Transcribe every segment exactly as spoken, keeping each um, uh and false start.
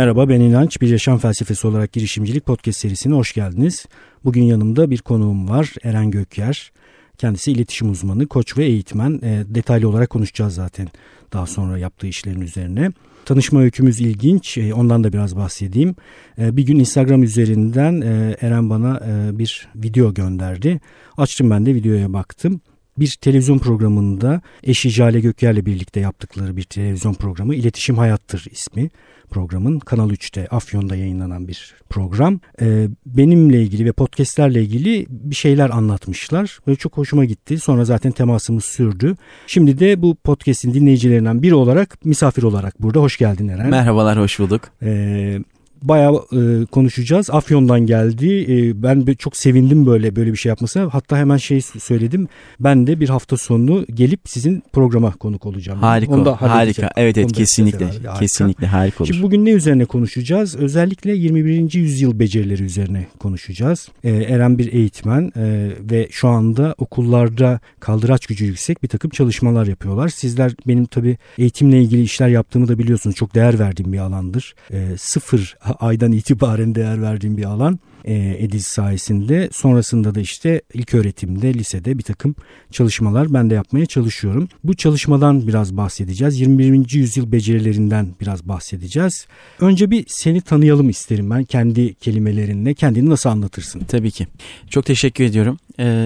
Merhaba, ben İnanç. Bir Yaşam Felsefesi olarak Girişimcilik Podcast serisine hoş geldiniz. Bugün yanımda bir konuğum var, Eren Göker. Kendisi iletişim uzmanı, koç ve eğitmen. E, detaylı olarak konuşacağız zaten daha sonra yaptığı işlerin üzerine. Tanışma öykümüz ilginç. E, ondan da biraz bahsedeyim. E, bir gün Instagram üzerinden e, Eren bana e, bir video gönderdi. Açtım, ben de videoya baktım. Bir televizyon programında eşi Cale Göker'le birlikte yaptıkları bir televizyon programı, İletişim Hayattır ismi programın, Kanal üçte Afyon'da yayınlanan bir program. Ee, benimle ilgili ve podcastlerle ilgili bir şeyler anlatmışlar. Böyle çok hoşuma gitti. Sonra zaten temasımız sürdü. Şimdi de bu podcast'in dinleyicilerinden biri olarak, misafir olarak burada. Hoş geldin Eren. Merhabalar, hoş bulduk. Ee, Bayağı e, konuşacağız. Afyon'dan geldi. E, ben çok sevindim böyle böyle bir şey yapmasına. Hatta hemen şey söyledim. Ben de bir hafta sonu gelip sizin programa konuk olacağım. Harika. Yani. Harika. Evet evet, kesinlikle. Harika. Kesinlikle harika olur. Şimdi bugün ne üzerine konuşacağız? Özellikle yirmi birinci yüzyıl becerileri üzerine konuşacağız. E, Eren bir eğitmen e, ve şu anda okullarda kaldıraç gücü yüksek bir takım çalışmalar yapıyorlar. Sizler benim tabii eğitimle ilgili işler yaptığımı da biliyorsunuz. Çok değer verdiğim bir alandır. E, sıfır aydan itibaren değer verdiğim bir alan Ediz sayesinde. Sonrasında da işte ilköğretimde, lisede bir takım çalışmalar ben de yapmaya çalışıyorum. Bu çalışmadan biraz bahsedeceğiz. yirmi birinci yüzyıl becerilerinden biraz bahsedeceğiz. Önce bir seni tanıyalım isterim ben, kendi kelimelerinle. Kendini nasıl anlatırsın? Tabii ki. Çok teşekkür ediyorum.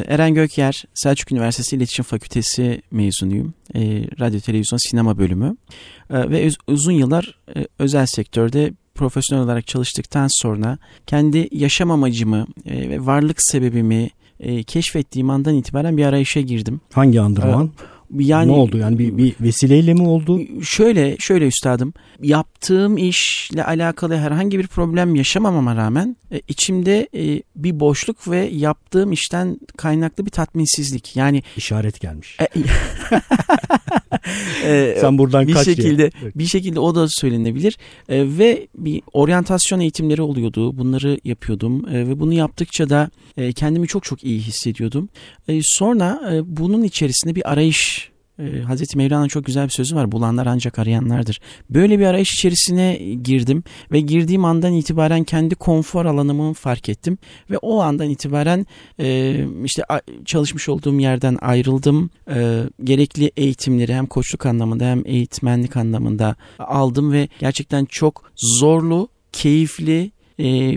Eren Göker, Selçuk Üniversitesi İletişim Fakültesi mezunuyum. Radyo, televizyon, sinema bölümü. Ve uzun yıllar özel sektörde profesyonel olarak çalıştıktan sonra kendi yaşam amacımı ve varlık sebebimi keşfettiğim andan itibaren bir arayışa girdim. Hangi andan? Yani, ne oldu yani, bir, bir vesileyle mi oldu? Şöyle şöyle üstadım, yaptığım işle alakalı herhangi bir problem yaşamamama rağmen içimde bir boşluk ve yaptığım işten kaynaklı bir tatminsizlik. Yani işaret gelmiş. Sen buradan bir kaç şekilde ya. Bir şekilde o da söylenebilir ve bir oryantasyon eğitimleri oluyordu. Bunları yapıyordum ve bunu yaptıkça da kendimi çok çok iyi hissediyordum. Sonra bunun içerisinde bir arayış, Hazreti Mevlana'nın çok güzel bir sözü var. Bulanlar ancak arayanlardır. Böyle bir arayış içerisine girdim ve girdiğim andan itibaren kendi konfor alanımı fark ettim ve o andan itibaren işte çalışmış olduğum yerden ayrıldım. Gerekli eğitimleri hem koçluk anlamında hem eğitmenlik anlamında aldım ve gerçekten çok zorlu, keyifli,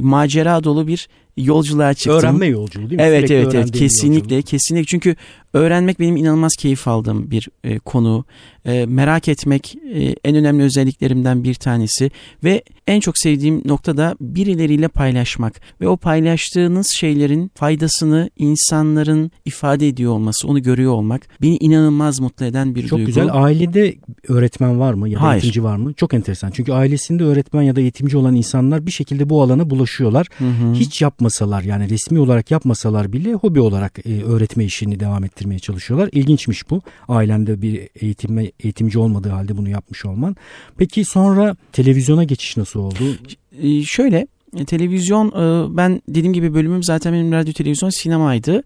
macera dolu bir yolculuğa çıktım. Öğrenme yolculuğu değil mi? Evet, Sürekli evet, evet. Kesinlikle, kesinlikle. Çünkü öğrenmek benim inanılmaz keyif aldığım bir e, konu. E, merak etmek e, en önemli özelliklerimden bir tanesi ve en çok sevdiğim nokta da birileriyle paylaşmak ve o paylaştığınız şeylerin faydasını insanların ifade ediyor olması, onu görüyor olmak beni inanılmaz mutlu eden bir çok duygu. Çok güzel. Ailede öğretmen var mı ya da Hayır. eğitimci var mı? Çok enteresan. Çünkü ailesinde öğretmen ya da eğitimci olan insanlar bir şekilde bu alana bulaşıyorlar. Hı hı. Hiç yapmasalar, yani resmi olarak yapmasalar bile hobi olarak e, öğretme işini devam ettirmek çalışıyorlar. İlginçmiş bu. Ailende bir eğitim, eğitimci olmadığı halde bunu yapmış olman. Peki sonra televizyona geçiş nasıl oldu? Ş- şöyle, televizyon, ben dediğim gibi bölümüm zaten benim radyo, televizyon, sinemaydı.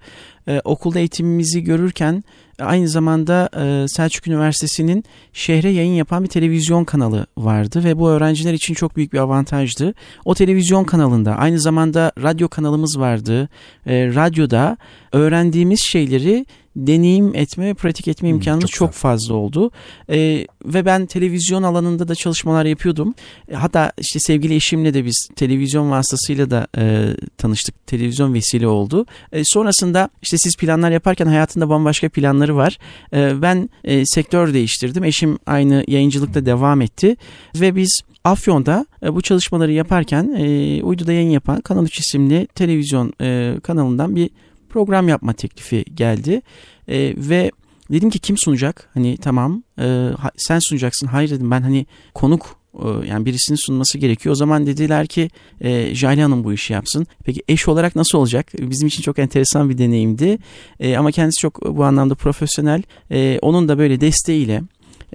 Okulda eğitimimizi görürken aynı zamanda Selçuk Üniversitesi'nin şehre yayın yapan bir televizyon kanalı vardı ve bu öğrenciler için çok büyük bir avantajdı. O televizyon kanalında aynı zamanda radyo kanalımız vardı. Radyoda öğrendiğimiz şeyleri deneyim etme ve pratik etme imkanımız çok, çok fazla oldu. Ee, ve ben televizyon alanında da çalışmalar yapıyordum. Hatta işte sevgili eşimle de biz televizyon vasıtasıyla da e, tanıştık. Televizyon vesile oldu. E, sonrasında işte siz planlar yaparken hayatında bambaşka planları var. E, ben e, sektör değiştirdim. Eşim aynı yayıncılıkta devam etti. Ve biz Afyon'da e, bu çalışmaları yaparken e, uyduda yayın yapan Kanal üç isimli televizyon e, kanalından bir program yapma teklifi geldi ee, ve dedim ki kim sunacak? Hani tamam e, sen sunacaksın. Hayır dedim, ben hani konuk, e, yani birisinin sunması gerekiyor. O zaman dediler ki e, Jale Hanım bu işi yapsın. Peki eş olarak nasıl olacak? Bizim için çok enteresan bir deneyimdi. E, ama kendisi çok bu anlamda profesyonel. E, onun da böyle desteğiyle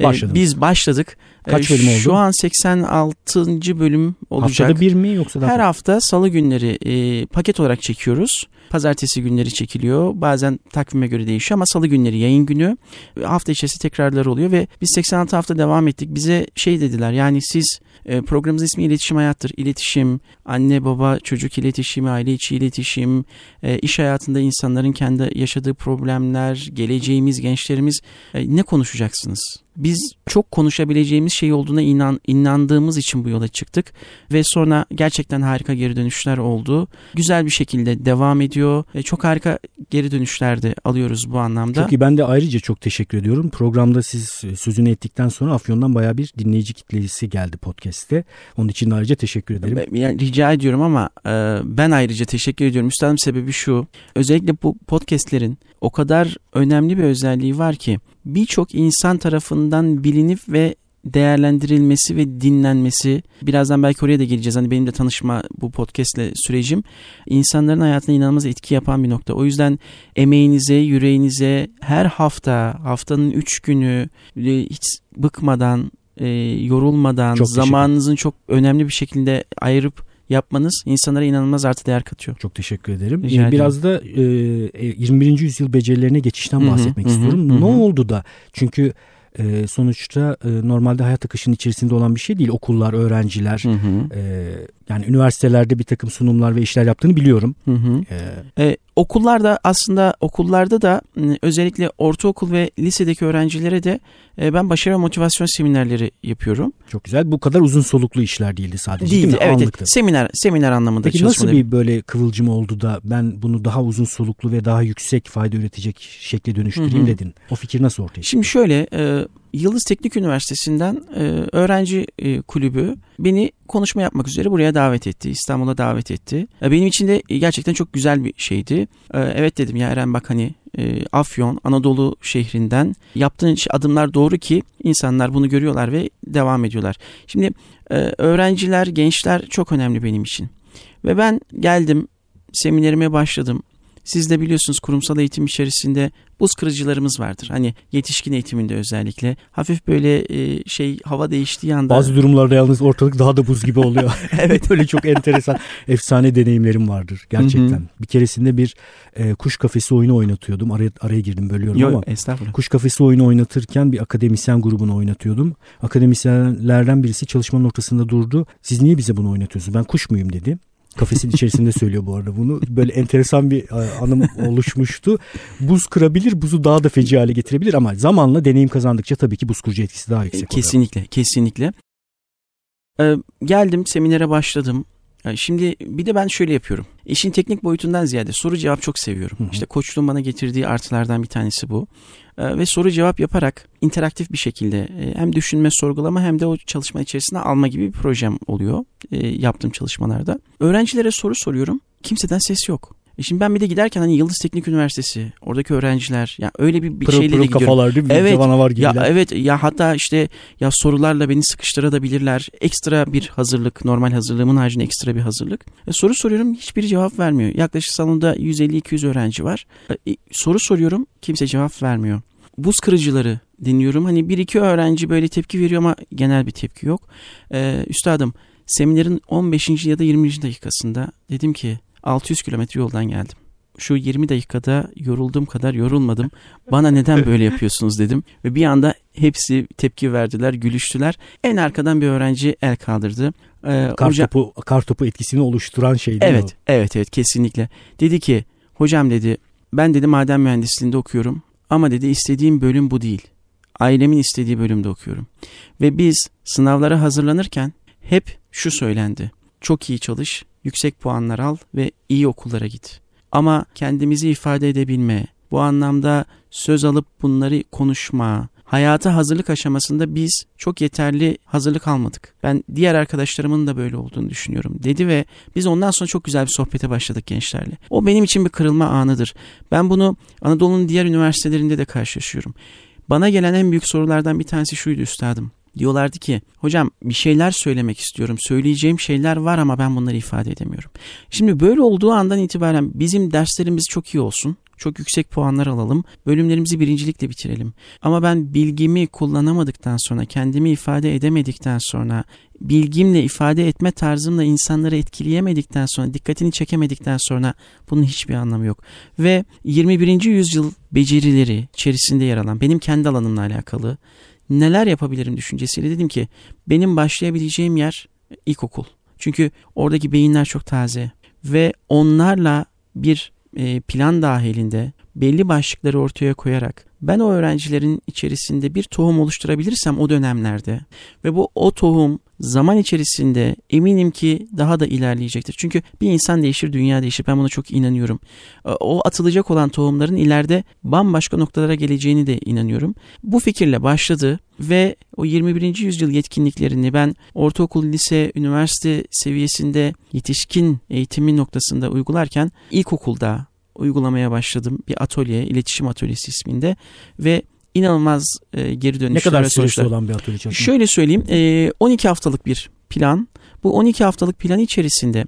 e, biz başladık. Kaç bölüm oldu? Şu an seksen altıncı bölüm olacak. Haftada bir mi yoksa daha? Her hafta salı günleri e, paket olarak çekiyoruz. Pazartesi günleri çekiliyor. Bazen takvime göre değişiyor ama salı günleri yayın günü. Hafta içerisi tekrarlar oluyor ve biz seksen altı hafta devam ettik. Bize şey dediler, yani siz e, programımızın ismi İletişim Hayattır. İletişim, anne baba çocuk iletişimi, aile içi iletişim, e, iş hayatında insanların kendi yaşadığı problemler, geleceğimiz, gençlerimiz, e, ne konuşacaksınız? Biz çok konuşabileceğimiz şey olduğuna inan, inandığımız için bu yola çıktık ve sonra gerçekten harika geri dönüşler oldu. Güzel bir şekilde devam ediyor. E, çok harika geri dönüşler de alıyoruz bu anlamda. Çok iyi. Ben de ayrıca çok teşekkür ediyorum. Programda siz sözünü ettikten sonra Afyon'dan bayağı bir dinleyici kitlesi geldi podcast'te. Onun için ayrıca teşekkür ederim. Yani rica ediyorum ama e, ben ayrıca teşekkür ediyorum. Üstelik sebebi şu. Özellikle bu podcast'lerin o kadar önemli bir özelliği var ki birçok insan tarafından bilinip ve değerlendirilmesi ve dinlenmesi. Birazdan belki oraya da geleceğiz. Hani benim de tanışma bu podcastle sürecim insanların hayatına inanılmaz etki yapan bir nokta. O yüzden emeğinize, yüreğinize her hafta, haftanın üç günü hiç bıkmadan, yorulmadan, çok zamanınızın çok önemli bir şekilde ayırıp yapmanız insanlara inanılmaz artı değer katıyor. Çok teşekkür ederim. Rica Biraz ederim. da e, yirmi birinci yüzyıl becerilerine geçişten hı-hı, bahsetmek hı-hı, istiyorum. Hı-hı. Ne oldu da? Çünkü e, sonuçta e, normalde hayat akışının içerisinde olan bir şey değil. Okullar, öğrenciler, hı-hı, e, yani üniversitelerde bir takım sunumlar ve işler yaptığını biliyorum. E, e, okullarda aslında okullarda da özellikle ortaokul ve lisedeki öğrencilere de e, ben başarı ve motivasyon seminerleri yapıyorum. Çok güzel. Bu kadar uzun soluklu işler değildi sadece. Değildi. Değil mi? Evet, evet. Seminer, seminer anlamında çalışmaları. Peki nasıl bir böyle kıvılcım oldu da ben bunu daha uzun soluklu ve daha yüksek fayda üretecek şekle dönüştüreyim, hı-hı, dedin? O fikir nasıl ortaya çıktı? Şimdi şöyle, e, Yıldız Teknik Üniversitesi'nden e, öğrenci e, kulübü beni konuşma yapmak üzere buraya davet etti. İstanbul'a davet etti. E, benim için de gerçekten çok güzel bir şeydi. E, evet dedim ya Eren, bak hani e, Afyon, Anadolu şehrinden yaptığın adımlar doğru ki insanlar bunu görüyorlar ve devam ediyorlar. Şimdi e, öğrenciler, gençler çok önemli benim için. Ve ben geldim, seminerime başladım. Siz de biliyorsunuz kurumsal eğitim içerisinde buz kırıcılarımız vardır. Hani yetişkin eğitiminde özellikle hafif böyle e, şey hava değiştiği anda. Bazı durumlarda yalnız ortalık daha da buz gibi oluyor. Evet, öyle çok enteresan efsane deneyimlerim vardır gerçekten. Hı-hı. Bir keresinde bir e, kuş kafesi oyunu oynatıyordum. Araya, araya girdim, bölüyorum. Yok, ama estağfurullah. Kuş kafesi oyunu oynatırken bir akademisyen grubunu oynatıyordum. Akademisyenlerden birisi çalışmanın ortasında durdu. Siz niye bize bunu oynatıyorsunuz? Ben kuş muyum dedi. Kafesin içerisinde söylüyor bu arada bunu. Böyle enteresan bir anım oluşmuştu. Buz kırabilir, buzu daha da feci hale getirebilir ama zamanla deneyim kazandıkça tabii ki buz kırıcı etkisi daha yüksek. Kesinlikle, olarak. kesinlikle. Ee, geldim, seminere başladım. Şimdi bir de ben şöyle yapıyorum. İşin teknik boyutundan ziyade soru cevap çok seviyorum. Hı hı. İşte koçluğun bana getirdiği artılardan bir tanesi bu. Ve soru cevap yaparak interaktif bir şekilde hem düşünme, sorgulama hem de o çalışma içerisine alma gibi bir projem oluyor yaptığım çalışmalarda. Öğrencilere soru soruyorum. Kimseden ses yok. Şimdi ben bir de giderken hani Yıldız Teknik Üniversitesi, oradaki öğrenciler, ya öyle bir, bir pırıl şeyle pırıl de gidiyorum. Kafalar değil mi? Evet, canavar gibiler. Ya evet, ya hatta işte ya sorularla beni sıkıştırabilirler. Ekstra bir hazırlık, normal hazırlığımın haricinde ekstra bir hazırlık. E, soru soruyorum, hiçbiri cevap vermiyor. Yaklaşık salonda yüz elli iki yüz öğrenci var. E, soru soruyorum, kimse cevap vermiyor. Buz kırıcıları dinliyorum. Hani bir iki öğrenci böyle tepki veriyor ama genel bir tepki yok. E, üstadım, seminerin on beşinci ya da yirminci dakikasında dedim ki, altı yüz kilometre yoldan geldim. Şu yirmi dakikada yorulduğum kadar yorulmadım. Bana neden böyle yapıyorsunuz dedim. Ve bir anda hepsi tepki verdiler, gülüştüler. En arkadan bir öğrenci el kaldırdı. Ee, kartopu, hoca... kartopu etkisini oluşturan şey değil evet, mi? Evet, evet, kesinlikle. Dedi ki, hocam dedi, ben dedi maden mühendisliğinde okuyorum. Ama dedi istediğim bölüm bu değil. Ailemin istediği bölümde okuyorum. Ve biz sınavlara hazırlanırken hep şu söylendi. Çok iyi çalış, yüksek puanlar al ve iyi okullara git. Ama kendimizi ifade edebilme, bu anlamda söz alıp bunları konuşma, hayata hazırlık aşamasında biz çok yeterli hazırlık almadık. Ben diğer arkadaşlarımın da böyle olduğunu düşünüyorum dedi ve biz ondan sonra çok güzel bir sohbete başladık gençlerle. O benim için bir kırılma anıdır. Ben bunu Anadolu'nun diğer üniversitelerinde de karşılaşıyorum. Bana gelen en büyük sorulardan bir tanesi şuydu üstadım. Diyorlardı ki, hocam bir şeyler söylemek istiyorum, söyleyeceğim şeyler var ama ben bunları ifade edemiyorum. Şimdi böyle olduğu andan itibaren bizim derslerimiz çok iyi olsun, Çok yüksek puanlar alalım. Bölümlerimizi birincilikle bitirelim. Ama ben bilgimi kullanamadıktan sonra, kendimi ifade edemedikten sonra, bilgimle ifade etme tarzımla insanları etkileyemedikten sonra, dikkatini çekemedikten sonra bunun hiçbir anlamı yok. Ve yirmi birinci yüzyıl becerileri içerisinde yer alan, benim kendi alanımla alakalı neler yapabilirim düşüncesiyle dedim ki benim başlayabileceğim yer ilkokul. Çünkü oradaki beyinler çok taze ve onlarla bir plan dahilinde belli başlıkları ortaya koyarak ben o öğrencilerin içerisinde bir tohum oluşturabilirsem o dönemlerde ve bu o tohum zaman içerisinde eminim ki daha da ilerleyecektir. Çünkü bir insan değişir, dünya değişir. Ben buna çok inanıyorum. O atılacak olan tohumların ileride bambaşka noktalara geleceğini de inanıyorum. Bu fikirle başladı ve o yirmi birinci yüzyıl yetkinliklerini ben ortaokul, lise, üniversite seviyesinde yetişkin eğitimi noktasında uygularken ilkokulda uygulamaya başladım. Bir atölye, iletişim atölyesi isminde ve inanılmaz e, geri dönüşler. Ne kadar süresi olan bir atölye çalışması? Şöyle söyleyeyim, e, on iki haftalık bir plan. Bu on iki haftalık plan içerisinde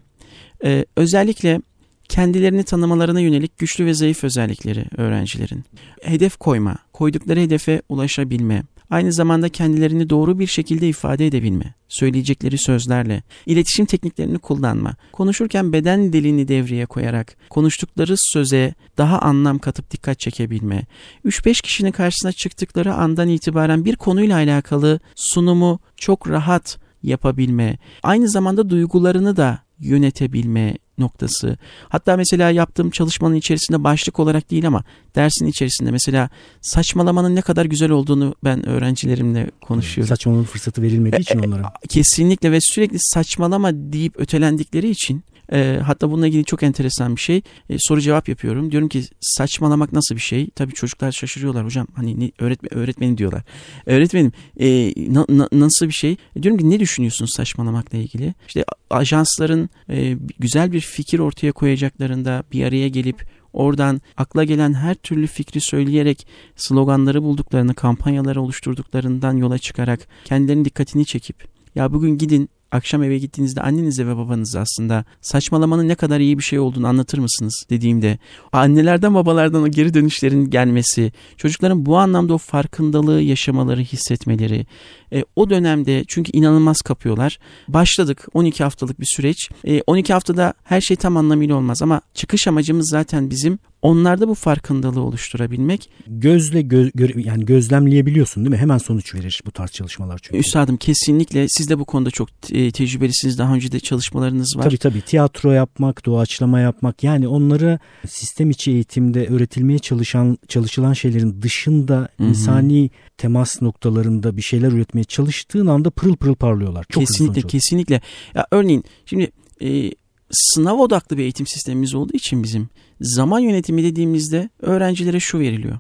e, özellikle kendilerini tanımalarına yönelik güçlü ve zayıf özellikleri öğrencilerin. Hedef koyma, koydukları hedefe ulaşabilme, aynı zamanda kendilerini doğru bir şekilde ifade edebilme, söyleyecekleri sözlerle, iletişim tekniklerini kullanma, konuşurken beden dilini devreye koyarak, konuştukları söze daha anlam katıp dikkat çekebilme, üç beş kişinin karşısına çıktıkları andan itibaren bir konuyla alakalı sunumu çok rahat yapabilme, aynı zamanda duygularını da yönetebilme noktası. Hatta mesela yaptığım çalışmanın içerisinde başlık olarak değil ama dersin içerisinde mesela saçmalamanın ne kadar güzel olduğunu ben öğrencilerimle konuşuyorum. Saçmalama fırsatı verilmediği için onlara. Kesinlikle ve sürekli saçmalama deyip ötelendikleri için e, hatta bununla ilgili çok enteresan bir şey. E, soru cevap yapıyorum. Diyorum ki saçmalamak nasıl bir şey? Tabii çocuklar şaşırıyorlar hocam. Hani ne, öğretmen, öğretmenim diyorlar. Öğretmenim e, na, na, nasıl bir şey? E, diyorum ki ne düşünüyorsunuz saçmalamakla ilgili? İşte ajansların e, güzel bir fikir ortaya koyacaklarında bir araya gelip oradan akla gelen her türlü fikri söyleyerek sloganları bulduklarını, kampanyaları oluşturduklarından yola çıkarak kendilerinin dikkatini çekip ya bugün gidin akşam eve gittiğinizde annenize ve babanıza aslında saçmalamanın ne kadar iyi bir şey olduğunu anlatır mısınız dediğimde annelerden babalardan o geri dönüşlerin gelmesi, çocukların bu anlamda o farkındalığı yaşamaları, hissetmeleri e, o dönemde çünkü inanılmaz kapıyorlar. Başladık on iki haftalık bir süreç. E, on iki haftada her şey tam anlamıyla olmaz ama çıkış amacımız zaten bizim onlarda bu farkındalığı oluşturabilmek. Gözle gö- gö- yani gözlemleyebiliyorsun değil mi? Hemen sonuç verir bu tarz çalışmalar çünkü. Üstadım kesinlikle siz de bu konuda çok te- tecrübelisiniz. Daha önce de çalışmalarınız var. Tabii tabii. Tiyatro yapmak, doğaçlama yapmak yani onları sistem içi eğitimde öğretilmeye çalışan çalışılan şeylerin dışında Hı-hı. insani temas noktalarında bir şeyler üretmeye çalıştığın anda pırıl pırıl parlıyorlar. Çok kesinlikle kesinlikle. Ya örneğin şimdi e- sınav odaklı bir eğitim sistemimiz olduğu için bizim zaman yönetimi dediğimizde öğrencilere şu veriliyor.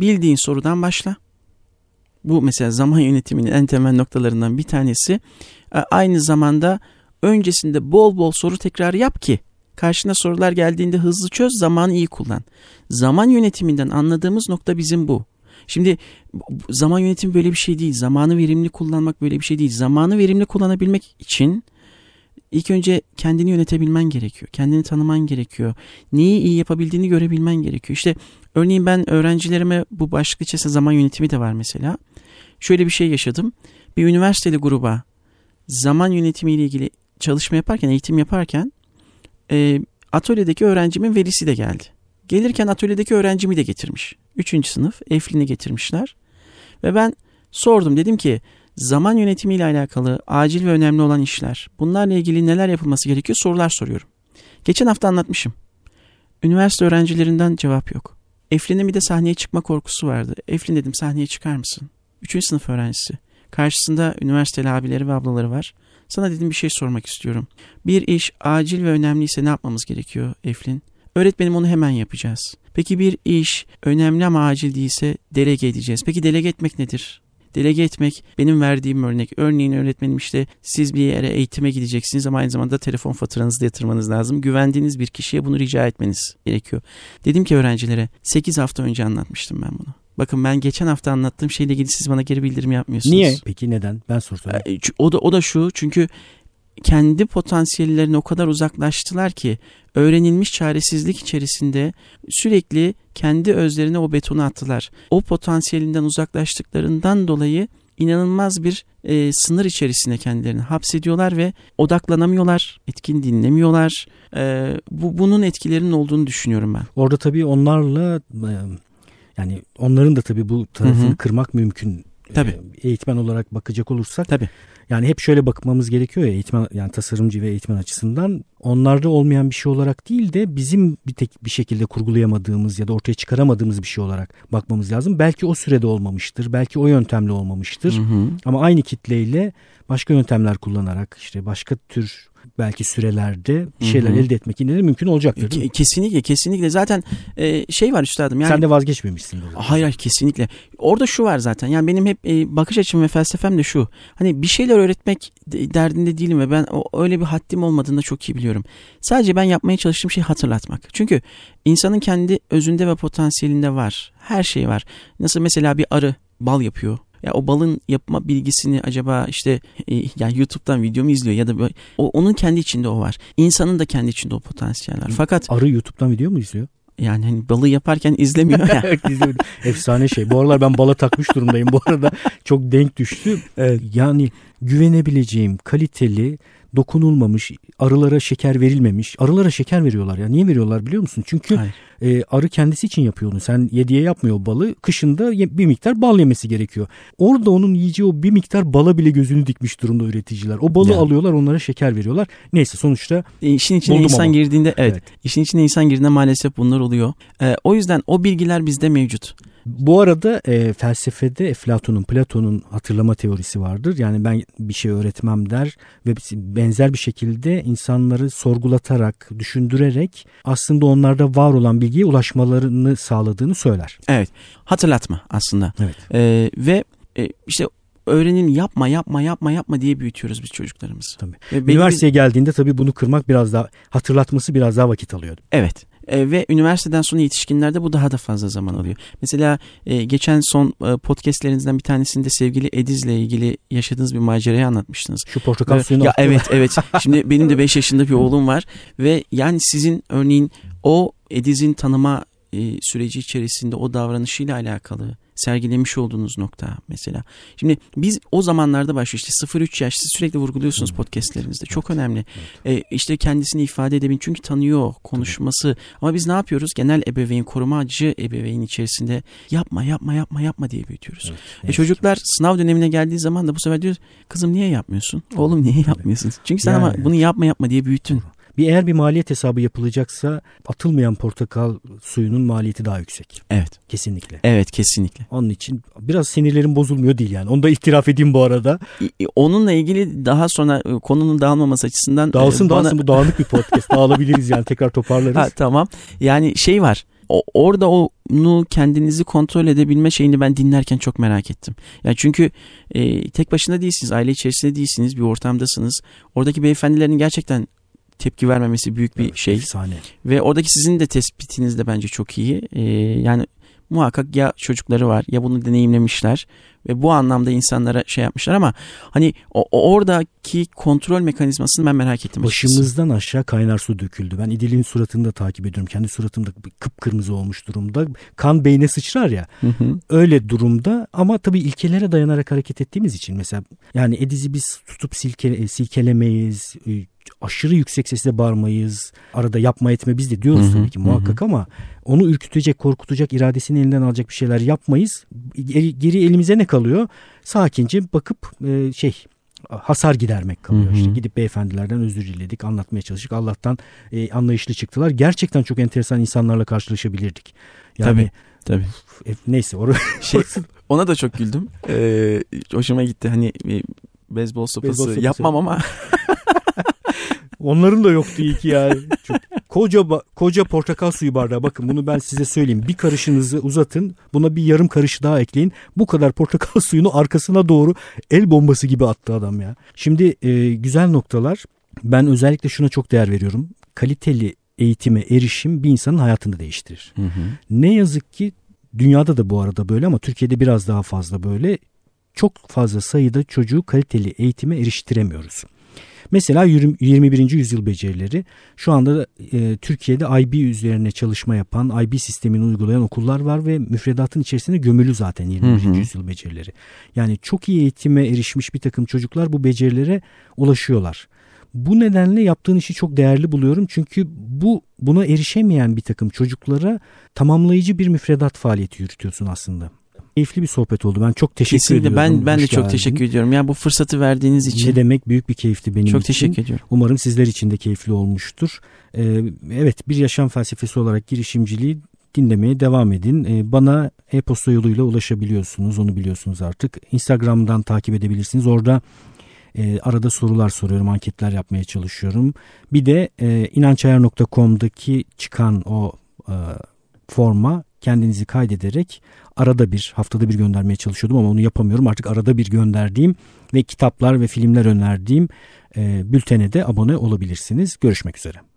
Bildiğin sorudan başla. Bu mesela zaman yönetiminin en temel noktalarından bir tanesi. Aynı zamanda öncesinde bol bol soru tekrarı yap ki karşına sorular geldiğinde hızlı çöz, zamanı iyi kullan. Zaman yönetiminden anladığımız nokta bizim bu. Şimdi zaman yönetimi böyle bir şey değil. Zamanı verimli kullanmak böyle bir şey değil. Zamanı verimli kullanabilmek için İlk önce kendini yönetebilmen gerekiyor. Kendini tanıman gerekiyor. Neyi iyi yapabildiğini görebilmen gerekiyor. İşte örneğin ben öğrencilerime bu başlık içerisinde zaman yönetimi de var mesela. Şöyle bir şey yaşadım. Bir üniversiteli gruba zaman yönetimiyle ilgili çalışma yaparken, eğitim yaparken e, atölyedeki öğrencimin velisi de geldi. Gelirken atölyedeki öğrencimi de getirmiş. Üçüncü sınıf Eflin'i getirmişler. Ve ben sordum, dedim ki zaman yönetimiyle alakalı acil ve önemli olan işler, bunlarla ilgili neler yapılması gerekiyor sorular soruyorum. Geçen hafta anlatmışım. Üniversite öğrencilerinden cevap yok. Eflin'in bir de sahneye çıkma korkusu vardı. Eflin dedim, sahneye çıkar mısın? Üçüncü sınıf öğrencisi. Karşısında üniversiteli abileri ve ablaları var. Sana dedim bir şey sormak istiyorum. Bir iş acil ve önemliyse ne yapmamız gerekiyor Eflin? Öğretmenim onu hemen yapacağız. Peki bir iş önemli ama acil değilse delege edeceğiz. Peki delege etmek nedir? Delege etmek benim verdiğim örnek. Örneğin öğretmenim işte siz bir yere eğitime gideceksiniz ama aynı zamanda telefon faturanızı da yatırmanız lazım. Güvendiğiniz bir kişiye bunu rica etmeniz gerekiyor. Dedim ki öğrencilere sekiz hafta önce anlatmıştım ben bunu. Bakın ben geçen hafta anlattığım şeyle ilgili siz bana geri bildirim yapmıyorsunuz. Niye? Peki neden? Ben soruyorum. O da, o da şu, çünkü kendi potansiyellerine o kadar uzaklaştılar ki öğrenilmiş çaresizlik içerisinde sürekli kendi özlerine o betonu attılar. O potansiyelinden uzaklaştıklarından dolayı inanılmaz bir e, sınır içerisinde kendilerini hapsediyorlar ve odaklanamıyorlar, etkin dinlemiyorlar. E, bu bunun etkilerinin olduğunu düşünüyorum ben. Orada tabii onlarla yani onların da tabii bu tarafını Hı-hı. kırmak mümkün. Tabii. E, eğitmen olarak bakacak olursak. Tabii. Yani hep şöyle bakmamız gerekiyor ya eğitmen yani tasarımcı ve eğitmen açısından onlarda olmayan bir şey olarak değil de bizim bir tek bir şekilde kurgulayamadığımız ya da ortaya çıkaramadığımız bir şey olarak bakmamız lazım. Belki o sürede olmamıştır, belki o yöntemle olmamıştır hı hı. ama aynı kitleyle başka yöntemler kullanarak işte başka tür belki sürelerde bir şeyler hı hı. elde etmek yine de mümkün olacaktır değil mi? Kesinlikle kesinlikle zaten şey var üstadım. Yani, sen de vazgeçmemişsin. Hayır hayır kesinlikle. Orada şu var zaten yani benim hep bakış açım ve felsefem de şu. Hani bir şeyler öğretmek derdinde değilim ve ben öyle bir haddim olmadığını da çok iyi biliyorum. Sadece ben yapmaya çalıştığım şeyi hatırlatmak. Çünkü insanın kendi özünde ve potansiyelinde var. Her şey var. Nasıl mesela bir arı bal yapıyor. Ya o balın yapma bilgisini acaba işte e, yani YouTube'dan videomu izliyor ya da böyle, o, onun kendi içinde o var. İnsanın da kendi içinde o potansiyel var. Fakat arı YouTube'dan video mu izliyor? Yani hani balı yaparken izlemiyor ya. Efsane şey. Bu aralar ben bala takmış durumdayım. Bu arada çok denk düştü. Evet. Yani güvenebileceğim kaliteli dokunulmamış, arılara şeker verilmemiş. Arılara şeker veriyorlar ya. Niye veriyorlar biliyor musun? Çünkü e, arı kendisi için yapıyor onu. Sen yediye yapmıyor balı. Kışında bir miktar bal yemesi gerekiyor. Orada onun yiyeceği o bir miktar bala bile gözünü dikmiş durumda üreticiler. O balı yani. Alıyorlar, onlara şeker veriyorlar. Neyse sonuçta e, işin içine insan ama. girdiğinde evet, evet. işin içine insan girdiğinde maalesef bunlar oluyor. E, o yüzden o bilgiler bizde mevcut. Bu arada e, felsefede Eflatun'un, Platon'un hatırlama teorisi vardır. Yani ben bir şey öğretmem der ve benzer bir şekilde insanları sorgulatarak, düşündürerek aslında onlarda var olan bilgiye ulaşmalarını sağladığını söyler. Evet, hatırlatma aslında. Evet. E, ve e, işte öğrenim yapma, yapma, yapma, yapma diye büyütüyoruz biz çocuklarımızı. Tabii. Ve üniversiteye benim... geldiğinde tabii bunu kırmak biraz daha, hatırlatması biraz daha vakit alıyor. Evet. Ve üniversiteden sonra yetişkinlerde bu daha da fazla zaman alıyor. Mesela geçen son podcastlerinizden bir tanesinde sevgili Ediz'le ilgili yaşadığınız bir macerayı anlatmıştınız. Şu portakal suyunu ya evet evet. Şimdi benim de beş yaşında bir oğlum var ve yani sizin örneğin o Ediz'in tanıma süreci içerisinde o davranışıyla alakalı sergilemiş olduğunuz nokta mesela. Şimdi biz o zamanlarda başlıyor işte sıfır üç yaş siz sürekli vurguluyorsunuz evet, podcastlerinizde. Evet, çok önemli. Evet. E, işte kendisini ifade edebilin çünkü tanıyor konuşması. Evet. Ama biz ne yapıyoruz? Genel ebeveyn korumacı ebeveyn içerisinde yapma yapma yapma yapma diye büyütüyoruz. Evet, evet. E, çocuklar sınav dönemine geldiği zaman da bu sefer diyoruz kızım niye yapmıyorsun? Oğlum niye yapmıyorsun? Çünkü sen yani, ama bunu yapma yapma diye büyüttün. Bir eğer bir maliyet hesabı yapılacaksa atılmayan portakal suyunun maliyeti daha yüksek. Evet. Kesinlikle. Evet kesinlikle. Onun için biraz sinirlerim bozulmuyor değil yani. Onu da itiraf edeyim bu arada. Onunla ilgili daha sonra konunun dağılmaması açısından. Dağılsın bana... dağılsın bu dağınık bir podcast. Dağılabiliriz yani tekrar toparlarız. Ha, tamam yani şey var. O, orada onu kendinizi kontrol edebilme şeyini ben dinlerken çok merak ettim. Yani çünkü e, tek başına değilsiniz. Aile içerisinde değilsiniz. Bir ortamdasınız. Oradaki beyefendilerin gerçekten... tepki vermemesi büyük bir evet, şey. Efsane. Ve oradaki sizin de tespitiniz de bence çok iyi. Ee, yani muhakkak ya çocukları var ya bunu deneyimlemişler ve bu anlamda insanlara şey yapmışlar ama hani o, oradaki kontrol mekanizmasını ben merak ettim. Başımızdan açıkçası. Aşağı kaynar su döküldü. Ben İdil'in suratını da takip ediyorum. Kendi suratımda kıpkırmızı olmuş durumda. Kan beyne sıçrar ya. Hı hı. Öyle durumda ama tabii ilkelere dayanarak hareket ettiğimiz için mesela yani Ediz'i biz tutup silke, silkelemeyiz, aşırı yüksek sesle bağırmayız. Arada yapma etme biz de diyoruz hı hı, tabii ki muhakkak hı hı. ama onu ürkütecek, korkutacak, iradesini elinden alacak bir şeyler yapmayız. Geri, geri elimize ne kalıyor? Sakince bakıp e, şey hasar gidermek kalıyor. Hı hı. İşte gidip beyefendilerden özür diledik, anlatmaya çalıştık. Allah'tan e, anlayışlı çıktılar. Gerçekten çok enteresan insanlarla karşılaşabilirdik. Yani, tabii. Tabii. E, neyse orası. Şey, ona da çok güldüm. Ee, hoşuma gitti. Hani e, beyzbol sopası, sopası yapmam ama onların da yoktu iyi ki yani. Çok, koca koca portakal suyu bardağı bakın bunu ben size söyleyeyim. Bir karışınızı uzatın. Buna bir yarım karış daha ekleyin. Bu kadar portakal suyunu arkasına doğru el bombası gibi attı adam ya. Şimdi e, güzel noktalar. Ben özellikle şuna çok değer veriyorum. Kaliteli eğitime erişim bir insanın hayatını değiştirir. Hı hı. Ne yazık ki dünyada da bu arada böyle ama Türkiye'de biraz daha fazla böyle. Çok fazla sayıda çocuğu kaliteli eğitime eriştiremiyoruz. Mesela yirmi birinci yüzyıl becerileri. Şu anda e, Türkiye'de I B üzerine çalışma yapan, I B sistemini uygulayan okullar var ve müfredatın içerisinde gömülü zaten yirmi birinci Hı hı. yüzyıl becerileri. Yani çok iyi eğitime erişmiş bir takım çocuklar bu becerilere ulaşıyorlar. Bu nedenle yaptığın işi çok değerli buluyorum. Çünkü bu buna erişemeyen bir takım çocuklara tamamlayıcı bir müfredat faaliyeti yürütüyorsun aslında. Keyifli bir sohbet oldu. Ben çok teşekkür Kesinlikle. ediyorum. Ben, ben de çok teşekkür ediyorum. Yani bu fırsatı verdiğiniz için. Ne demek, büyük bir keyifti benim çok için. Çok teşekkür ediyorum. Umarım sizler için de keyifli olmuştur. Ee, evet, bir yaşam felsefesi olarak girişimciliği dinlemeye devam edin. Ee, bana e-posta yoluyla ulaşabiliyorsunuz. Onu biliyorsunuz artık. Instagram'dan takip edebilirsiniz. Orada E, arada sorular soruyorum, anketler yapmaya çalışıyorum. Bir de e, inançayar nokta com'daki çıkan o e, forma kendinizi kaydederek arada bir, haftada bir göndermeye çalışıyordum ama onu yapamıyorum. Artık arada bir gönderdiğim ve kitaplar ve filmler önerdiğim e, bültene de abone olabilirsiniz. Görüşmek üzere.